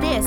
This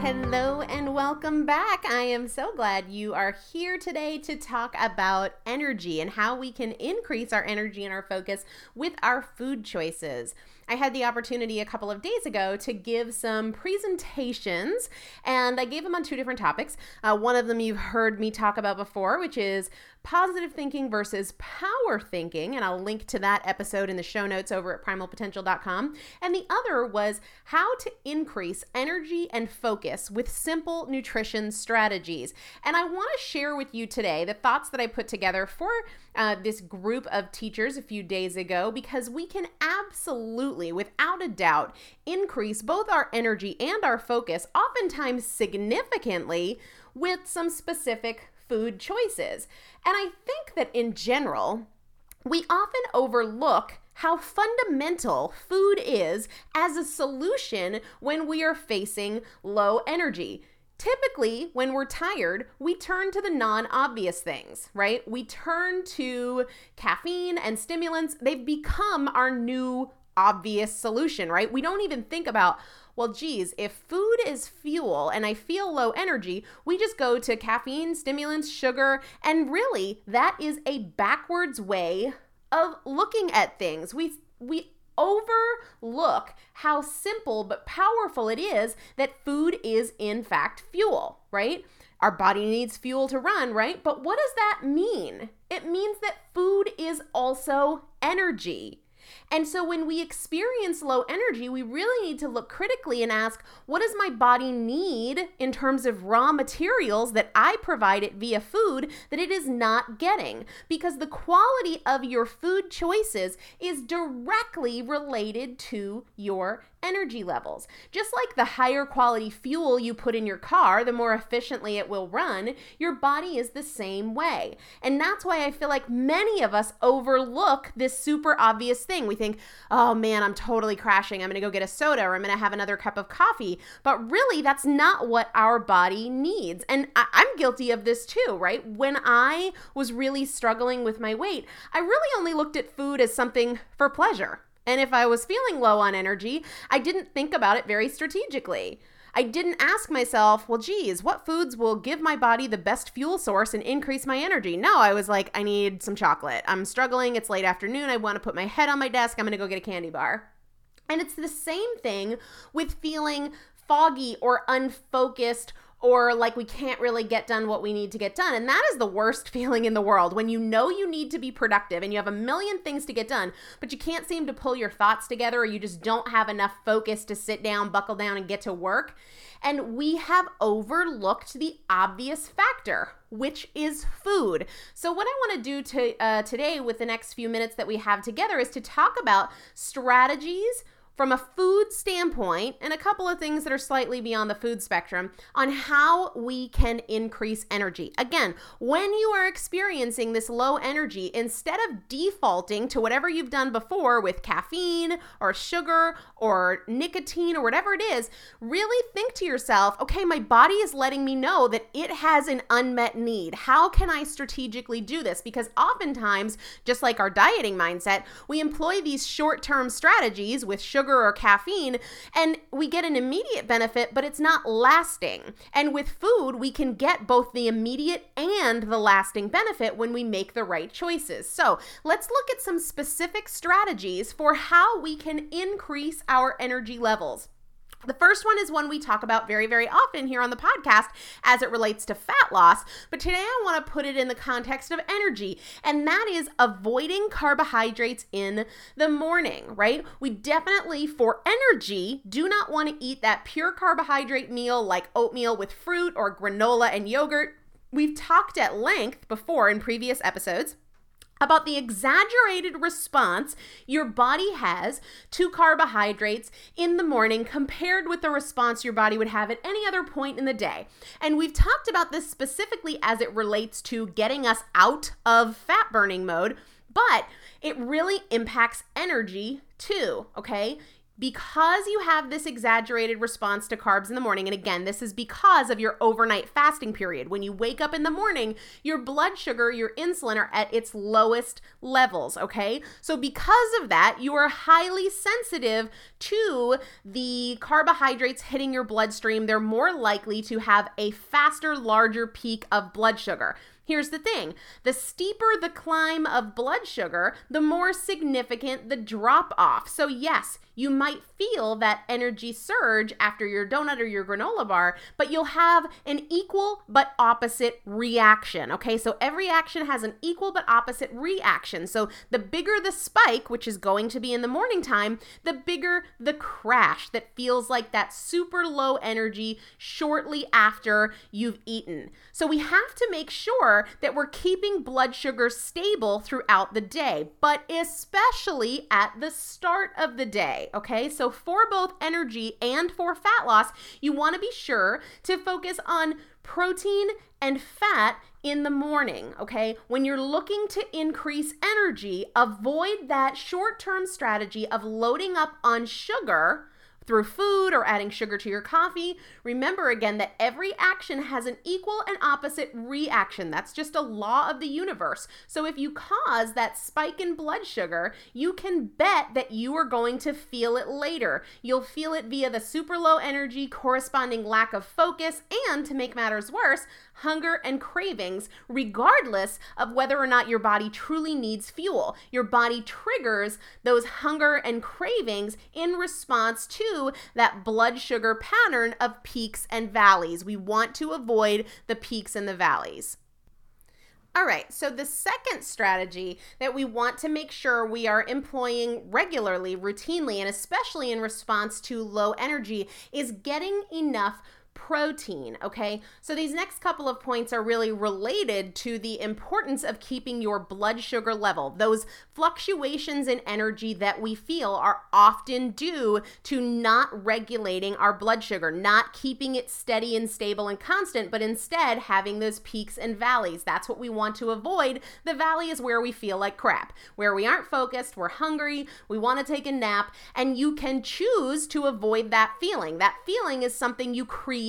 Hello and welcome back. I am so glad you are here today to talk about energy and how we can increase our energy and our focus with our food choices. I had the opportunity a couple of days ago to give some presentations, and I gave them on two different topics. One of them you've heard me talk about before, which is positive thinking versus power thinking, and I'll link to that episode in the show notes over at primalpotential.com. And the other was how to increase energy and focus with simple nutrition strategies. And I want to share with you today the thoughts that I put together for this group of teachers a few days ago, because we can absolutely, without a doubt, increase both our energy and our focus, oftentimes significantly, with some specific food choices. And I think that in general, we often overlook how fundamental food is as a solution when we are facing low energy. Typically, when we're tired, we turn to the non-obvious things, right? We turn to caffeine and stimulants. They've become our new obvious solution, right? We don't even think about, well, geez, if food is fuel and I feel low energy, we just go to caffeine, stimulants, sugar, and really that is a backwards way of looking at things. We overlook how simple but powerful it is that food is in fact fuel, right? Our body needs fuel to run, right? But what does that mean? It means that food is also energy. And so when we experience low energy, we really need to look critically and ask, what does my body need in terms of raw materials that I provide it via food that it is not getting? Because the quality of your food choices is directly related to your energy levels. Just like the higher quality fuel you put in your car, the more efficiently it will run, your body is the same way. And that's why I feel like many of us overlook this super obvious thing. We think, oh man, I'm totally crashing. I'm going to go get a soda, or I'm going to have another cup of coffee. But really, that's not what our body needs. And I'm guilty of this too, right? When I was really struggling with my weight, I really only looked at food as something for pleasure. And if I was feeling low on energy, I didn't think about it very strategically. I didn't ask myself, well, geez, what foods will give my body the best fuel source and increase my energy? No, I was like, I need some chocolate. I'm struggling. It's late afternoon. I want to put my head on my desk. I'm going to go get a candy bar. And it's the same thing with feeling foggy or unfocused, or like we can't really get done what we need to get done. And that is the worst feeling in the world, when you know you need to be productive and you have a million things to get done, but you can't seem to pull your thoughts together, or you just don't have enough focus to sit down, buckle down, and get to work. And we have overlooked the obvious factor, which is food. So what I want to do today with the next few minutes that we have together is to talk about strategies from a food standpoint, and a couple of things that are slightly beyond the food spectrum, on how we can increase energy. Again, when you are experiencing this low energy, instead of defaulting to whatever you've done before with caffeine or sugar or nicotine or whatever it is, really think to yourself, okay, my body is letting me know that it has an unmet need. How can I strategically do this? Because oftentimes, just like our dieting mindset, we employ these short-term strategies with sugar or caffeine, and we get an immediate benefit, but it's not lasting. And with food, we can get both the immediate and the lasting benefit when we make the right choices. So let's look at some specific strategies for how we can increase our energy levels. The first one is one we talk about very, very often here on the podcast as it relates to fat loss, but today I want to put it in the context of energy, and that is avoiding carbohydrates in the morning, right? We definitely, for energy, do not want to eat that pure carbohydrate meal like oatmeal with fruit or granola and yogurt. We've talked at length before in previous episodes about the exaggerated response your body has to carbohydrates in the morning compared with the response your body would have at any other point in the day. And we've talked about this specifically as it relates to getting us out of fat burning mode, but it really impacts energy too, okay? Because you have this exaggerated response to carbs in the morning, and again, this is because of your overnight fasting period. When you wake up in the morning, your blood sugar, your insulin are at its lowest levels, okay? So because of that, you are highly sensitive to the carbohydrates hitting your bloodstream. They're more likely to have a faster, larger peak of blood sugar. Here's the thing. The steeper the climb of blood sugar, the more significant the drop-off. So yes, you might feel that energy surge after your donut or your granola bar, but you'll have an equal but opposite reaction, okay? So every action has an equal but opposite reaction. So the bigger the spike, which is going to be in the morning time, the bigger the crash that feels like that super low energy shortly after you've eaten. So we have to make sure that we're keeping blood sugar stable throughout the day, but especially at the start of the day, okay? So for both energy and for fat loss, you want to be sure to focus on protein and fat in the morning, okay? When you're looking to increase energy, avoid that short-term strategy of loading up on sugar through food or adding sugar to your coffee. Remember again that every action has an equal and opposite reaction. That's just a law of the universe. So if you cause that spike in blood sugar, you can bet that you are going to feel it later. You'll feel it via the super low energy, corresponding lack of focus, and to make matters worse, hunger and cravings, regardless of whether or not your body truly needs fuel. Your body triggers those hunger and cravings in response to that blood sugar pattern of peaks and valleys. We want to avoid the peaks and the valleys. All right, so the second strategy that we want to make sure we are employing regularly, routinely, and especially in response to low energy is getting enough protein, okay? So these next couple of points are really related to the importance of keeping your blood sugar level. Those fluctuations in energy that we feel are often due to not regulating our blood sugar, not keeping it steady and stable and constant, but instead having those peaks and valleys. That's what we want to avoid. The valley is where we feel like crap, where we aren't focused, we're hungry, we want to take a nap, and you can choose to avoid that feeling. That feeling is something you create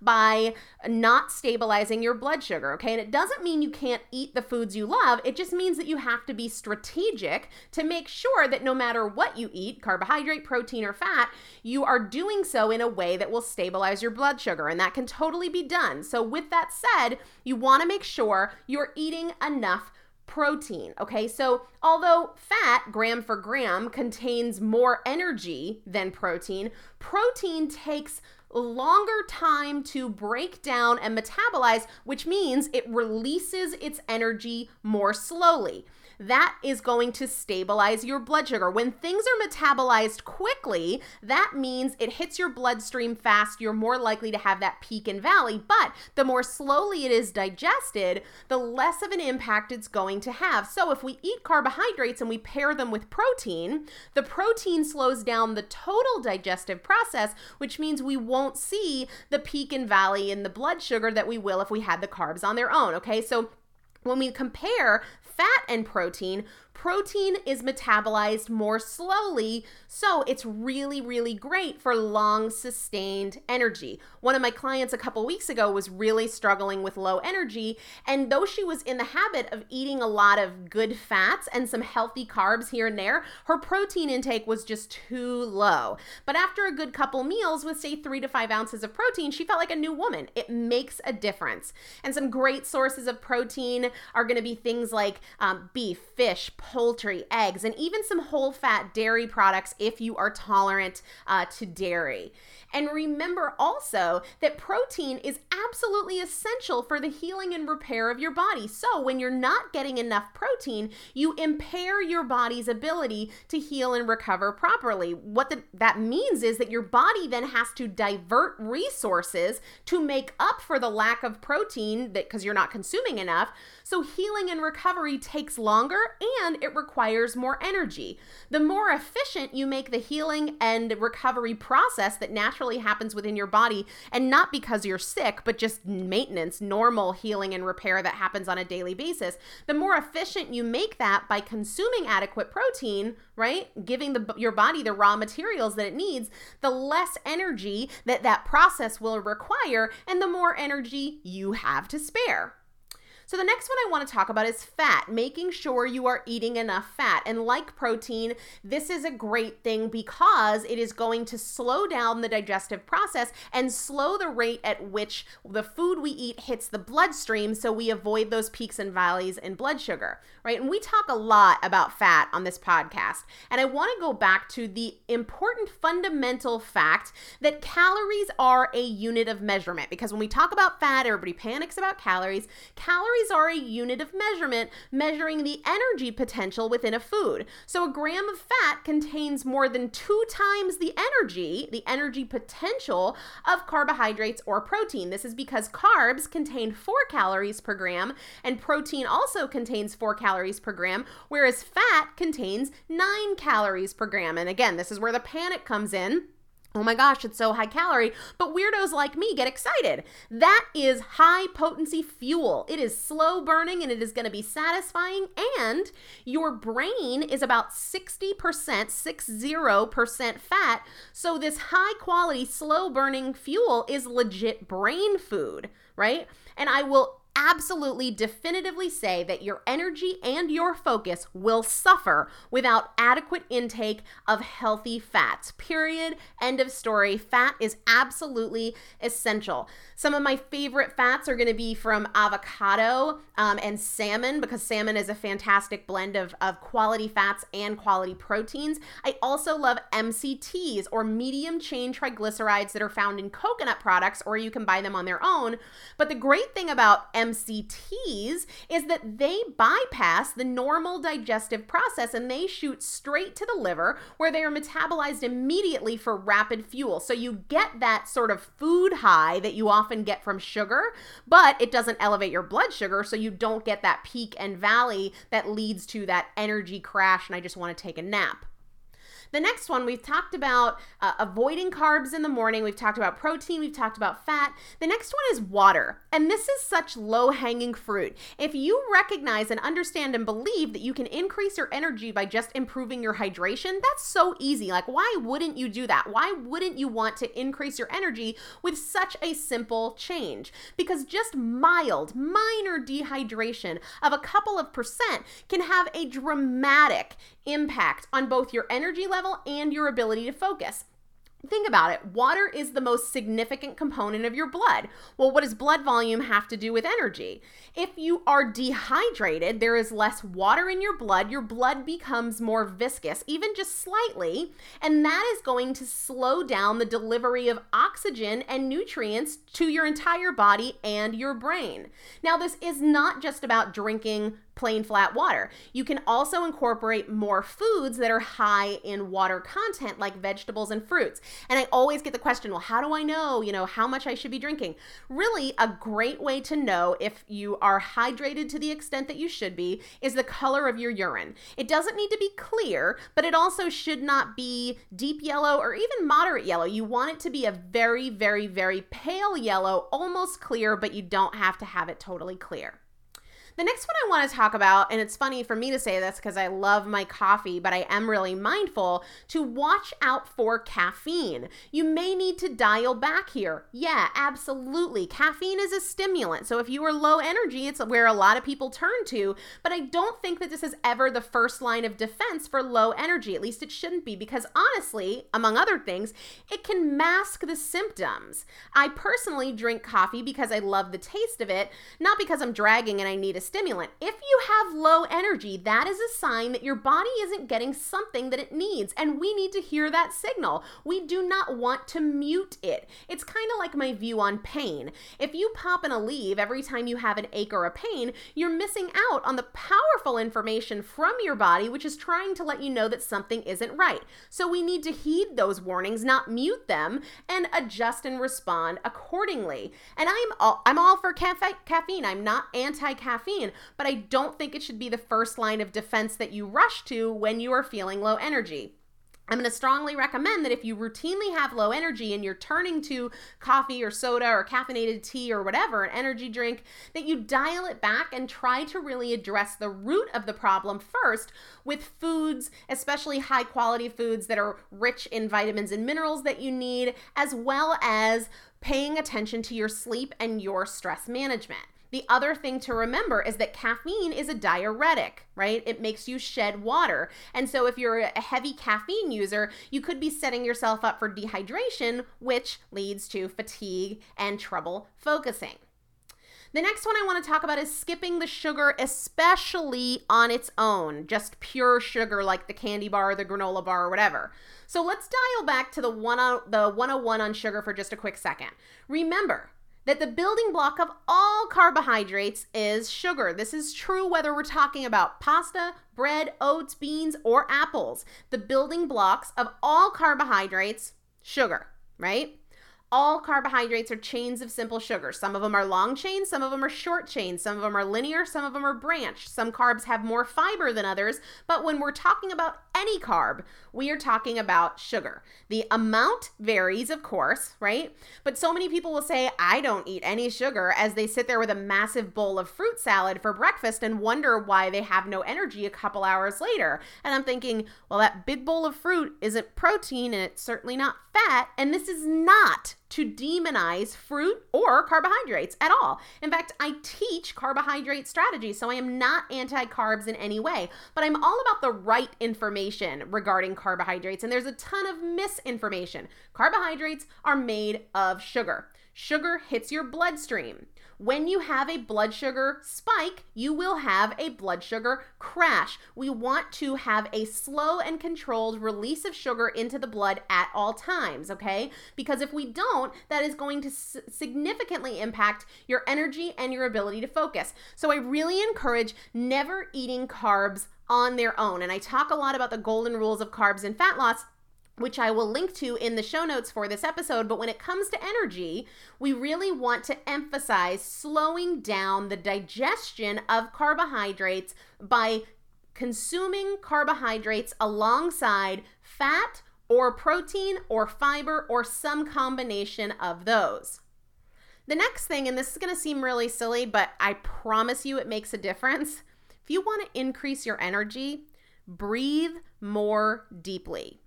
by not stabilizing your blood sugar, okay? And it doesn't mean you can't eat the foods you love. It just means that you have to be strategic to make sure that no matter what you eat, carbohydrate, protein, or fat, you are doing so in a way that will stabilize your blood sugar, and that can totally be done. So with that said, you want to make sure you're eating enough protein, okay? So although fat, gram for gram, contains more energy than protein, protein takes longer time to break down and metabolize, which means it releases its energy more slowly. That is going to stabilize your blood sugar. When things are metabolized quickly, that means it hits your bloodstream fast. You're more likely to have that peak and valley, but the more slowly it is digested, the less of an impact it's going to have. So if we eat carbohydrates and we pair them with protein, the protein slows down the total digestive process, which means we won't see the peak and valley in the blood sugar that we will if we had the carbs on their own, okay? So when we compare fat and protein, protein is metabolized more slowly, so it's really, really great for long, sustained energy. One of my clients a couple weeks ago was really struggling with low energy, and though she was in the habit of eating a lot of good fats and some healthy carbs here and there, her protein intake was just too low. But after a good couple meals with, say, 3 to 5 ounces of protein, she felt like a new woman. It makes a difference. And some great sources of protein are going to be things like beef, fish, poultry, eggs, and even some whole fat dairy products if you are tolerant to dairy. And remember also that protein is absolutely essential for the healing and repair of your body. So when you're not getting enough protein, you impair your body's ability to heal and recover properly. What that means is that your body then has to divert resources to make up for the lack of protein because you're not consuming enough. So healing and recovery takes longer and it requires more energy. The more efficient you make the healing and recovery process that naturally happens within your body, and not because you're sick, but just maintenance, normal healing and repair that happens on a daily basis, the more efficient you make that by consuming adequate protein, right? Giving your body the raw materials that it needs, the less energy that process will require and the more energy you have to spare. So the next one I want to talk about is fat, making sure you are eating enough fat. And like protein, this is a great thing because it is going to slow down the digestive process and slow the rate at which the food we eat hits the bloodstream, so we avoid those peaks and valleys in blood sugar, right? And we talk a lot about fat on this podcast. And I want to go back to the important fundamental fact that calories are a unit of measurement, because when we talk about fat, everybody panics about calories. Calories are a unit of measurement, measuring the energy potential within a food. So a gram of fat contains more than 2 times the energy potential of carbohydrates or protein. This is because carbs contain 4 calories per gram, and protein also contains 4 calories per gram, whereas fat contains 9 calories per gram. And again, this is where the panic comes in. Oh my gosh, it's so high calorie, but weirdos like me get excited. That is high potency fuel. It is slow burning and it is going to be satisfying, and your brain is about 60% fat, so this high quality, slow burning fuel is legit brain food, right? And I will absolutely definitively say that your energy and your focus will suffer without adequate intake of healthy fats. Period. End of story. Fat is absolutely essential. Some of my favorite fats are going to be from avocado and salmon, because salmon is a fantastic blend of quality fats and quality proteins. I also love MCTs, or medium chain triglycerides, that are found in coconut products, or you can buy them on their own. But the great thing about MCTs is that they bypass the normal digestive process and they shoot straight to the liver, where they are metabolized immediately for rapid fuel. So you get that sort of food high that you often get from sugar, but it doesn't elevate your blood sugar, so you don't get that peak and valley that leads to that energy crash and I just want to take a nap. The next one, we've talked about avoiding carbs in the morning. We've talked about protein. We've talked about fat. The next one is water. And this is such low-hanging fruit. If you recognize and understand and believe that you can increase your energy by just improving your hydration, that's so easy. Like, why wouldn't you do that? Why wouldn't you want to increase your energy with such a simple change? Because just mild, minor dehydration of a couple of percent can have a dramatic impact on both your energy level and your ability to focus. Think about it. Water is the most significant component of your blood. Well, what does blood volume have to do with energy? If you are dehydrated, there is less water in your blood becomes more viscous, even just slightly, and that is going to slow down the delivery of oxygen and nutrients to your entire body and your brain. Now, this is not just about drinking plain flat water. You can also incorporate more foods that are high in water content, like vegetables and fruits. And I always get the question, well, how do I know, how much I should be drinking? Really, a great way to know if you are hydrated to the extent that you should be is the color of your urine. It doesn't need to be clear, but it also should not be deep yellow or even moderate yellow. You want it to be a very, very, very pale yellow, almost clear, but you don't have to have it totally clear. The next one I want to talk about, and it's funny for me to say this because I love my coffee, but I am really mindful to watch out for caffeine. You may need to dial back here. Yeah, absolutely. Caffeine is a stimulant. So if you are low energy, it's where a lot of people turn to, but I don't think that this is ever the first line of defense for low energy. At least it shouldn't be, because honestly, among other things, it can mask the symptoms. I personally drink coffee because I love the taste of it, not because I'm dragging and I need a stimulant. If you have low energy, that is a sign that your body isn't getting something that it needs, and we need to hear that signal. We do not want to mute it. It's kind of like my view on pain. If you pop in a leave every time you have an ache or a pain, you're missing out on the powerful information from your body, which is trying to let you know that something isn't right. So we need to heed those warnings, not mute them, and adjust and respond accordingly. And I'm all for caffeine. I'm not anti-caffeine, but I don't think it should be the first line of defense that you rush to when you are feeling low energy. I'm going to strongly recommend that if you routinely have low energy and you're turning to coffee or soda or caffeinated tea or whatever, an energy drink, that you dial it back and try to really address the root of the problem first with foods, especially high quality foods that are rich in vitamins and minerals that you need, as well as paying attention to your sleep and your stress management. The other thing to remember is that caffeine is a diuretic, right? It makes you shed water. And so if you're a heavy caffeine user, you could be setting yourself up for dehydration, which leads to fatigue and trouble focusing. The next one I want to talk about is skipping the sugar, especially on its own, just pure sugar like the candy bar, the granola bar, or whatever. So let's dial back to the 101 on sugar for just a quick second. Remember that the building block of all carbohydrates is sugar. This is true whether we're talking about pasta, bread, oats, beans, or apples. The building blocks of all carbohydrates, sugar, right? All carbohydrates are chains of simple sugars. Some of them are long chains, some of them are short chains, some of them are linear, some of them are branched. Some carbs have more fiber than others, but when we're talking about any carb, we are talking about sugar. The amount varies, of course, right? But so many people will say, I don't eat any sugar, as they sit there with a massive bowl of fruit salad for breakfast and wonder why they have no energy a couple hours later. And I'm thinking, well, that big bowl of fruit isn't protein and it's certainly not fat, and this is not to demonize fruit or carbohydrates at all. In fact, I teach carbohydrate strategies, so I am not anti-carbs in any way, but I'm all about the right information regarding carbohydrates, and there's a ton of misinformation. Carbohydrates are made of sugar. Sugar hits your bloodstream. When you have a blood sugar spike, you will have a blood sugar crash. We want to have a slow and controlled release of sugar into the blood at all times, okay? Because if we don't, that is going to significantly impact your energy and your ability to focus. So I really encourage never eating carbs on their own. And I talk a lot about the golden rules of carbs and fat loss, which I will link to in the show notes for this episode. But when it comes to energy, we really want to emphasize slowing down the digestion of carbohydrates by consuming carbohydrates alongside fat or protein or fiber or some combination of those. The next thing, and this is going to seem really silly, but I promise you it makes a difference. If you want to increase your energy, breathe more deeply.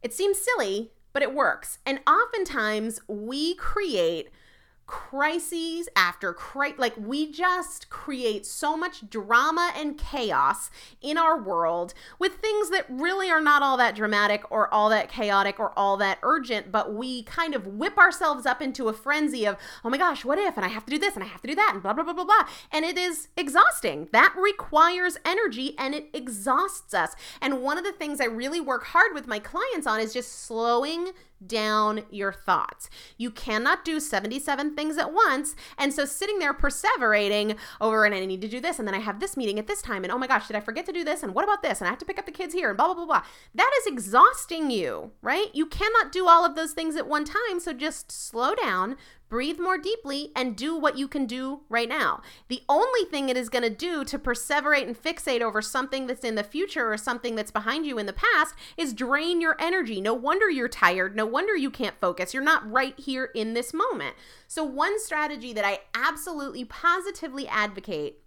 It seems silly, but it works. And oftentimes we create crises after crisis, like we just create so much drama and chaos in our world with things that really are not all that dramatic or all that chaotic or all that urgent, but we kind of whip ourselves up into a frenzy of, oh my gosh, what if, and I have to do this and I have to do that and blah, blah, blah, blah, blah. And it is exhausting. That requires energy and it exhausts us. And one of the things I really work hard with my clients on is just slowing down your thoughts. You cannot do 77 things at once. And so sitting there perseverating over, and I need to do this, and then I have this meeting at this time, and oh my gosh, did I forget to do this? And what about this? And I have to pick up the kids here and blah, blah, blah, blah. That is exhausting you, right? You cannot do all of those things at one time. So just slow down, breathe more deeply, and do what you can do right now. The only thing it is going to do to perseverate and fixate over something that's in the future or something that's behind you in the past is drain your energy. No wonder you're tired. No wonder you can't focus. You're not right here in this moment. So one strategy that I absolutely positively advocate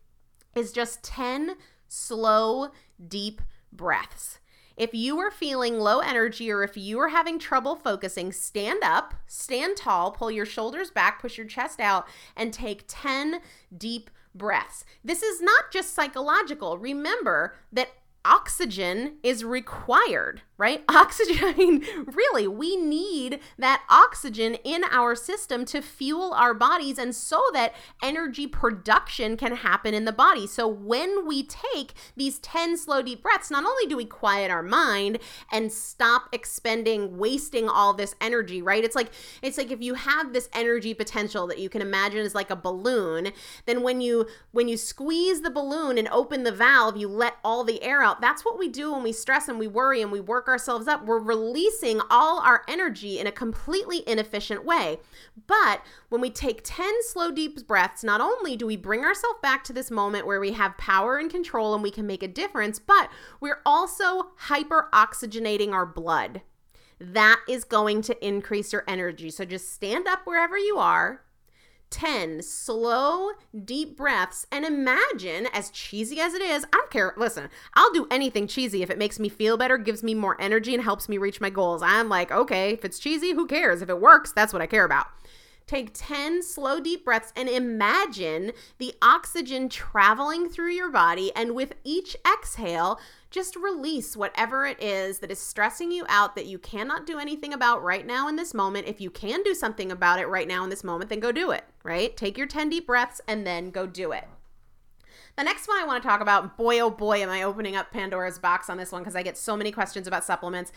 is just 10 slow, deep breaths. If you are feeling low energy or if you are having trouble focusing, stand up, stand tall, pull your shoulders back, push your chest out, and take 10 deep breaths. This is not just psychological. Remember that oxygen is required, right? Oxygen, I mean, really, we need that oxygen in our system to fuel our bodies and so that energy production can happen in the body. So when we take these 10 slow deep breaths, not only do we quiet our mind and stop expending, wasting all this energy, right? It's like if you have this energy potential that you can imagine is like a balloon, then when you squeeze the balloon and open the valve, you let all the air out. That's what we do when we stress and we worry and we work ourselves up. We're releasing all our energy in a completely inefficient way. But when we take 10 slow, deep breaths, not only do we bring ourselves back to this moment where we have power and control and we can make a difference, but we're also hyper-oxygenating our blood. That is going to increase your energy. So just stand up wherever you are, 10 slow, deep breaths, and imagine, as cheesy as it is, I don't care. Listen, I'll do anything cheesy if it makes me feel better, gives me more energy, and helps me reach my goals. I'm like, okay, if it's cheesy, who cares? If it works, that's what I care about. Take 10 slow, deep breaths and imagine the oxygen traveling through your body, and with each exhale, just release whatever it is that is stressing you out that you cannot do anything about right now in this moment. If you can do something about it right now in this moment, then go do it, right? Take your 10 deep breaths and then go do it. The next one I want to talk about, boy, oh boy, am I opening up Pandora's box on this one because I get so many questions about supplements.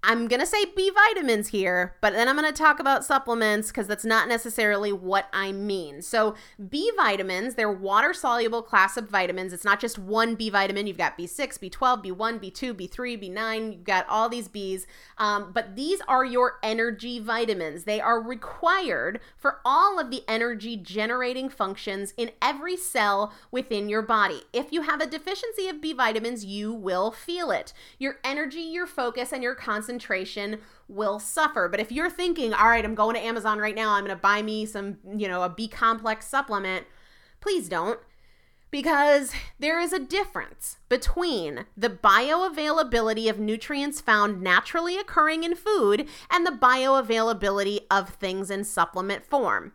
I'm going to say B vitamins here, but then I'm going to talk about supplements because that's not necessarily what I mean. So B vitamins, they're water-soluble class of vitamins. It's not just one B vitamin. You've got B6, B12, B1, B2, B3, B9. You've got all these Bs. But these are your energy vitamins. They are required for all of the energy-generating functions in every cell within your body. If you have a deficiency of B vitamins, you will feel it. Your energy, your focus, and your concentration will suffer. But if you're thinking, all right, I'm going to Amazon right now, I'm going to buy me some, a B complex supplement, please don't. Because there is a difference between the bioavailability of nutrients found naturally occurring in food and the bioavailability of things in supplement form.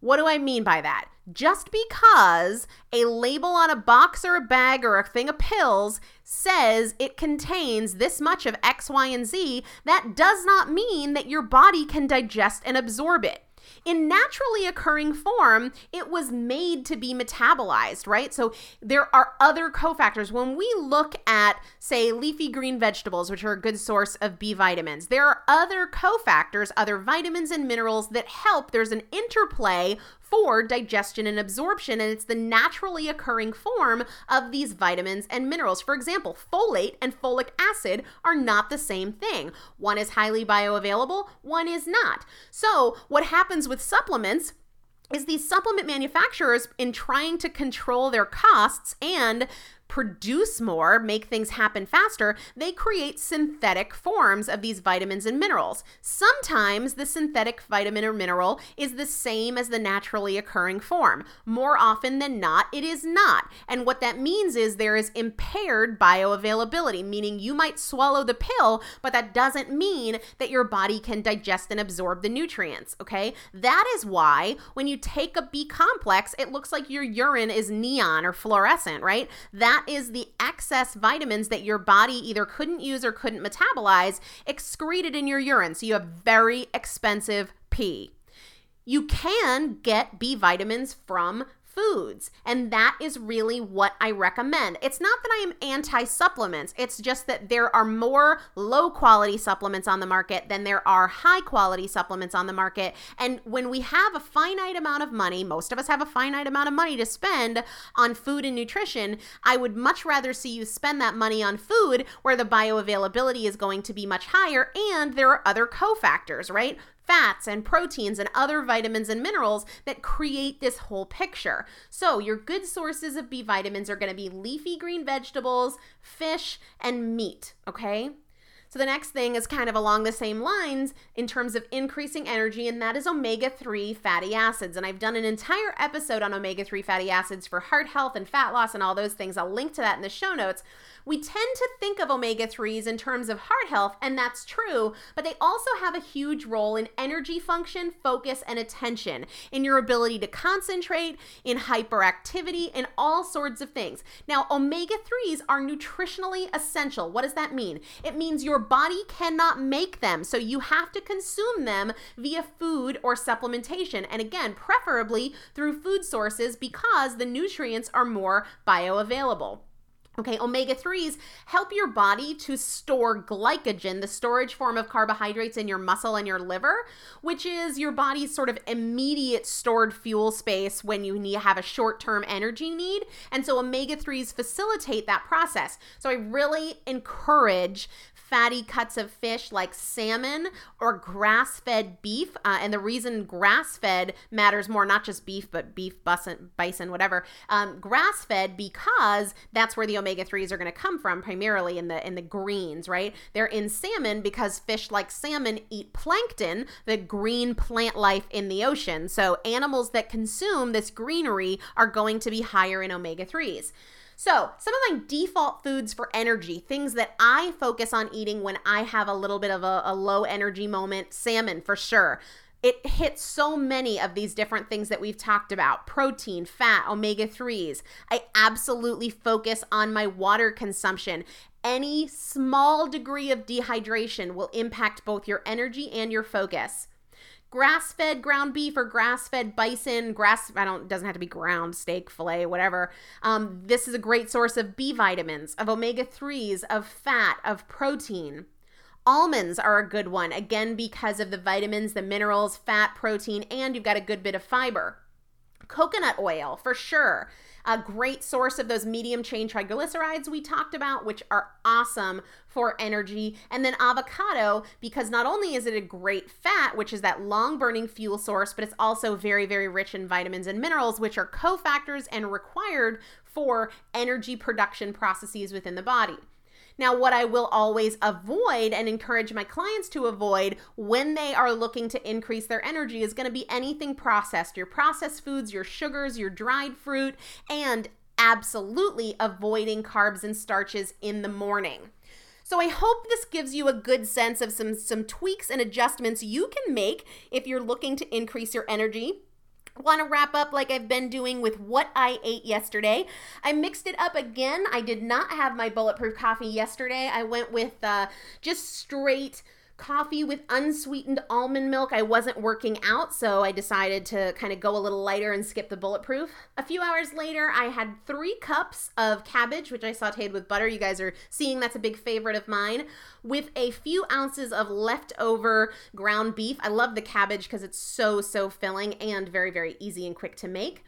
What do I mean by that? Just because a label on a box or a bag or a thing of pills says it contains this much of X, Y, and Z, that does not mean that your body can digest and absorb it. In naturally occurring form, it was made to be metabolized, right? So there are other cofactors. When we look at, say, leafy green vegetables, which are a good source of B vitamins, there are other cofactors, other vitamins and minerals that help. There's an interplay for digestion and absorption, and it's the naturally occurring form of these vitamins and minerals. For example, folate and folic acid are not the same thing. One is highly bioavailable, one is not. So what happens with supplements is these supplement manufacturers, in trying to control their costs and produce more, make things happen faster, they create synthetic forms of these vitamins and minerals. Sometimes the synthetic vitamin or mineral is the same as the naturally occurring form. More often than not, it is not. And what that means is there is impaired bioavailability, meaning you might swallow the pill, but that doesn't mean that your body can digest and absorb the nutrients, okay? That is why when you take a B complex, it looks like your urine is neon or fluorescent, right? That is the excess vitamins that your body either couldn't use or couldn't metabolize excreted in your urine. So you have very expensive pee. You can get B vitamins from foods, and that is really what I recommend. It's not that I am anti-supplements. It's just that there are more low-quality supplements on the market than there are high-quality supplements on the market. And when we have a finite amount of money, most of us have a finite amount of money to spend on food and nutrition, I would much rather see you spend that money on food where the bioavailability is going to be much higher and there are other cofactors, right? Fats and proteins and other vitamins and minerals that create this whole picture. So your good sources of B vitamins are going to be leafy green vegetables, fish, and meat, okay? So the next thing is kind of along the same lines in terms of increasing energy, and that is omega-3 fatty acids. And I've done an entire episode on omega-3 fatty acids for heart health and fat loss and all those things. I'll link to that in the show notes. We tend to think of omega-3s in terms of heart health, and that's true, but they also have a huge role in energy function, focus, and attention, in your ability to concentrate, in hyperactivity, in all sorts of things. Now, omega-3s are nutritionally essential. What does that mean? It means your body cannot make them, so you have to consume them via food or supplementation, and again, preferably through food sources because the nutrients are more bioavailable. Okay, omega-3s help your body to store glycogen, the storage form of carbohydrates in your muscle and your liver, which is your body's sort of immediate stored fuel space when you have a short-term energy need. And so omega-3s facilitate that process. So I really encourage fatty cuts of fish like salmon or grass-fed beef. And the reason grass-fed matters more, not just beef, but beef, bison, whatever, grass-fed, because that's where the omega-3s are going to come from, primarily in the greens, right? They're in salmon because fish like salmon eat plankton, the green plant life in the ocean. So animals that consume this greenery are going to be higher in omega-3s. So some of my default foods for energy, things that I focus on eating when I have a little bit of a low energy moment, salmon for sure. it hits so many of these different things that we've talked about: protein, fat, omega-3s. I absolutely focus on my water consumption. Any small degree of dehydration will impact both your energy and your focus. Grass-fed ground beef or grass-fed bison, doesn't have to be ground, steak, filet, whatever. This is a great source of B vitamins, of omega-3s, of fat, of protein. Almonds are a good one, again, because of the vitamins, the minerals, fat, protein, and you've got a good bit of fiber. Coconut oil, for sure. A great source of those medium-chain triglycerides we talked about, which are awesome for energy. And then avocado, because not only is it a great fat, which is that long-burning fuel source, but it's also very, very rich in vitamins and minerals, which are cofactors and required for energy production processes within the body. Now, what I will always avoid and encourage my clients to avoid when they are looking to increase their energy is going to be anything processed, your processed foods, your sugars, your dried fruit, and absolutely avoiding carbs and starches in the morning. So I hope this gives you a good sense of some tweaks and adjustments you can make if you're looking to increase your energy. Want to wrap up like I've been doing with what I ate yesterday. I mixed it up again. I did not have my bulletproof coffee yesterday. I went with just straight coffee with unsweetened almond milk. I wasn't working out, so I decided to kind of go a little lighter and skip the bulletproof. A few hours later, I had 3 cups of cabbage, which I sauteed with butter. You guys are seeing that's a big favorite of mine, with a few ounces of leftover ground beef. I love the cabbage because it's so filling and very, very easy and quick to make.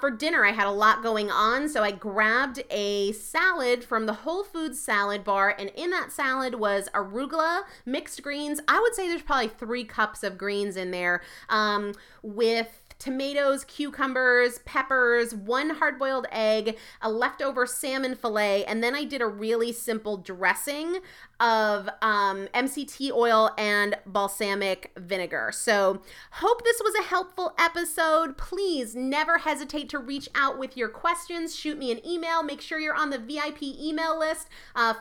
For dinner, I had a lot going on, so I grabbed a salad from the Whole Foods salad bar, and in that salad was arugula, mixed green. I would say there's probably 3 cups of greens in there, with tomatoes, cucumbers, peppers, 1 hard-boiled egg, a leftover salmon fillet, and then I did a really simple dressing of MCT oil and balsamic vinegar. So hope this was a helpful episode. Please never hesitate to reach out with your questions. Shoot me an email. Make sure you're on the VIP email list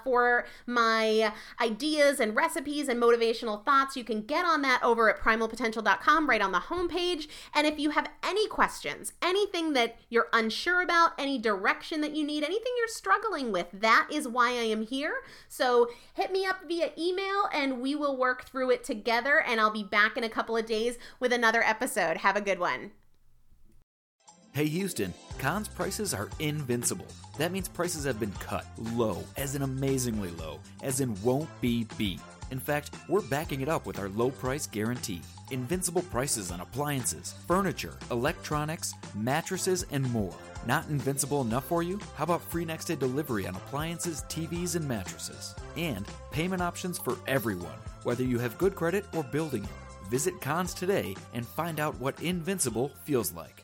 for my ideas and recipes and motivational thoughts. You can get on that over at primalpotential.com right on the homepage. And if you have any questions, anything that you're unsure about, any direction that you need, anything you're struggling with, that is why I am here. So hit me up via email and we will work through it together, and I'll be back in a couple of days with another episode. Have a good one. Hey Houston, Conn's prices are invincible. That means prices have been cut low, as in amazingly low, as in won't be beat. In fact, we're backing it up with our low price guarantee. Invincible prices on appliances, furniture, electronics, mattresses, and more. Not invincible enough for you? How about free next day delivery on appliances, TVs, and mattresses? And payment options for everyone, whether you have good credit or building it. Visit Conn's today and find out what invincible feels like.